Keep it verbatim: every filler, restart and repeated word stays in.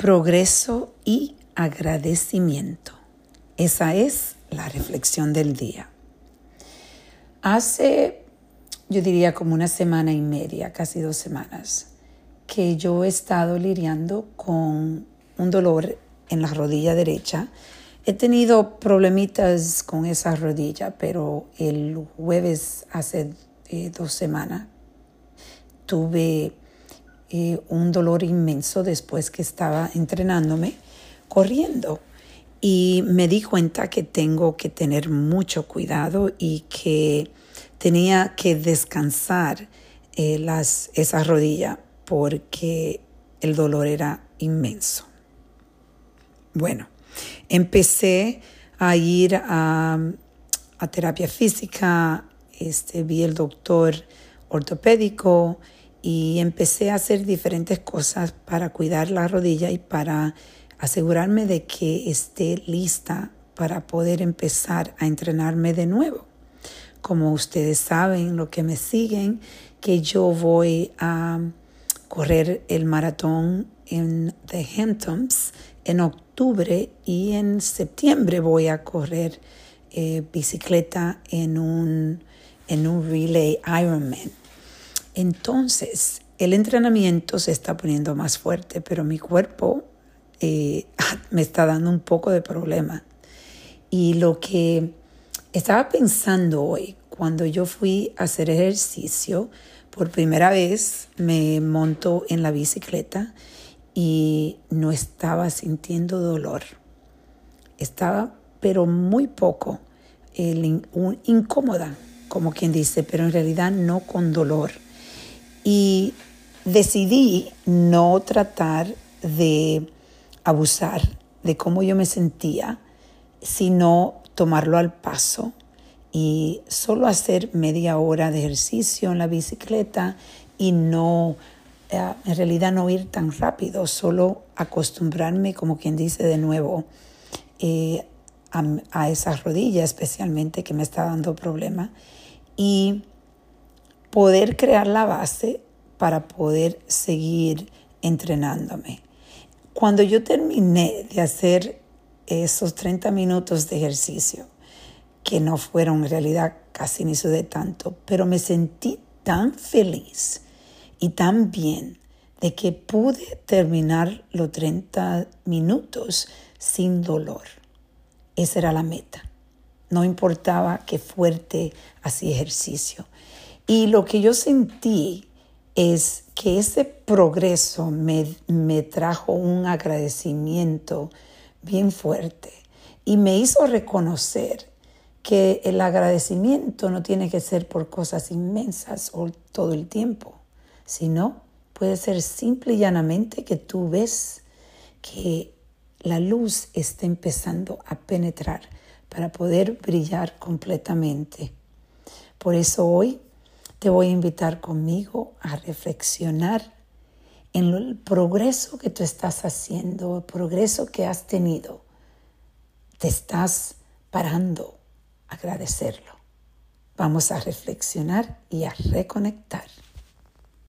progreso y agradecimiento. Esa es la reflexión del día. Hace, yo diría como una semana y media, casi dos semanas, que yo he estado lidiando con un dolor en la rodilla derecha. He tenido problemitas con esa rodilla, pero el jueves hace eh, dos semanas tuve eh, un dolor inmenso después que estaba entrenándome, corriendo. Y me di cuenta que tengo que tener mucho cuidado y que tenía que descansar eh, las, esa rodilla porque el dolor era inmenso. Bueno, empecé a ir a, a terapia física, este, vi el doctor ortopédico y empecé a hacer diferentes cosas para cuidar la rodilla y para asegurarme de que esté lista para poder empezar a entrenarme de nuevo. Como ustedes saben, los que me siguen, que yo voy a correr el maratón en The Hamptons en octubre y en septiembre voy a correr eh, bicicleta en un, en un relay Ironman. Entonces, el entrenamiento se está poniendo más fuerte, pero mi cuerpo Eh, me está dando un poco de problema. Y lo que estaba pensando hoy, cuando yo fui a hacer ejercicio, por primera vez me monto en la bicicleta y no estaba sintiendo dolor. Estaba, pero muy poco, el, un, incómoda, como quien dice, pero en realidad no con dolor. Y decidí no tratar de abusar de cómo yo me sentía, sino tomarlo al paso y solo hacer media hora de ejercicio en la bicicleta y no, en realidad no ir tan rápido, solo acostumbrarme, como quien dice, de nuevo eh, a, a esa rodilla especialmente que me está dando problema y poder crear la base para poder seguir entrenándome. Cuando yo terminé de hacer esos treinta minutos de ejercicio, que no fueron en realidad casi ni sudé tanto, pero me sentí tan feliz y tan bien de que pude terminar los treinta minutos sin dolor. Esa era la meta. No importaba qué fuerte hacía ejercicio. Y lo que yo sentí es que ese progreso me, me trajo un agradecimiento bien fuerte y me hizo reconocer que el agradecimiento no tiene que ser por cosas inmensas o todo el tiempo, sino puede ser simple y llanamente que tú ves que la luz está empezando a penetrar para poder brillar completamente. Por eso hoy te voy a invitar conmigo a reflexionar en el progreso que tú estás haciendo, el progreso que has tenido. Te estás parando a agradecerlo. Vamos a reflexionar y a reconectar.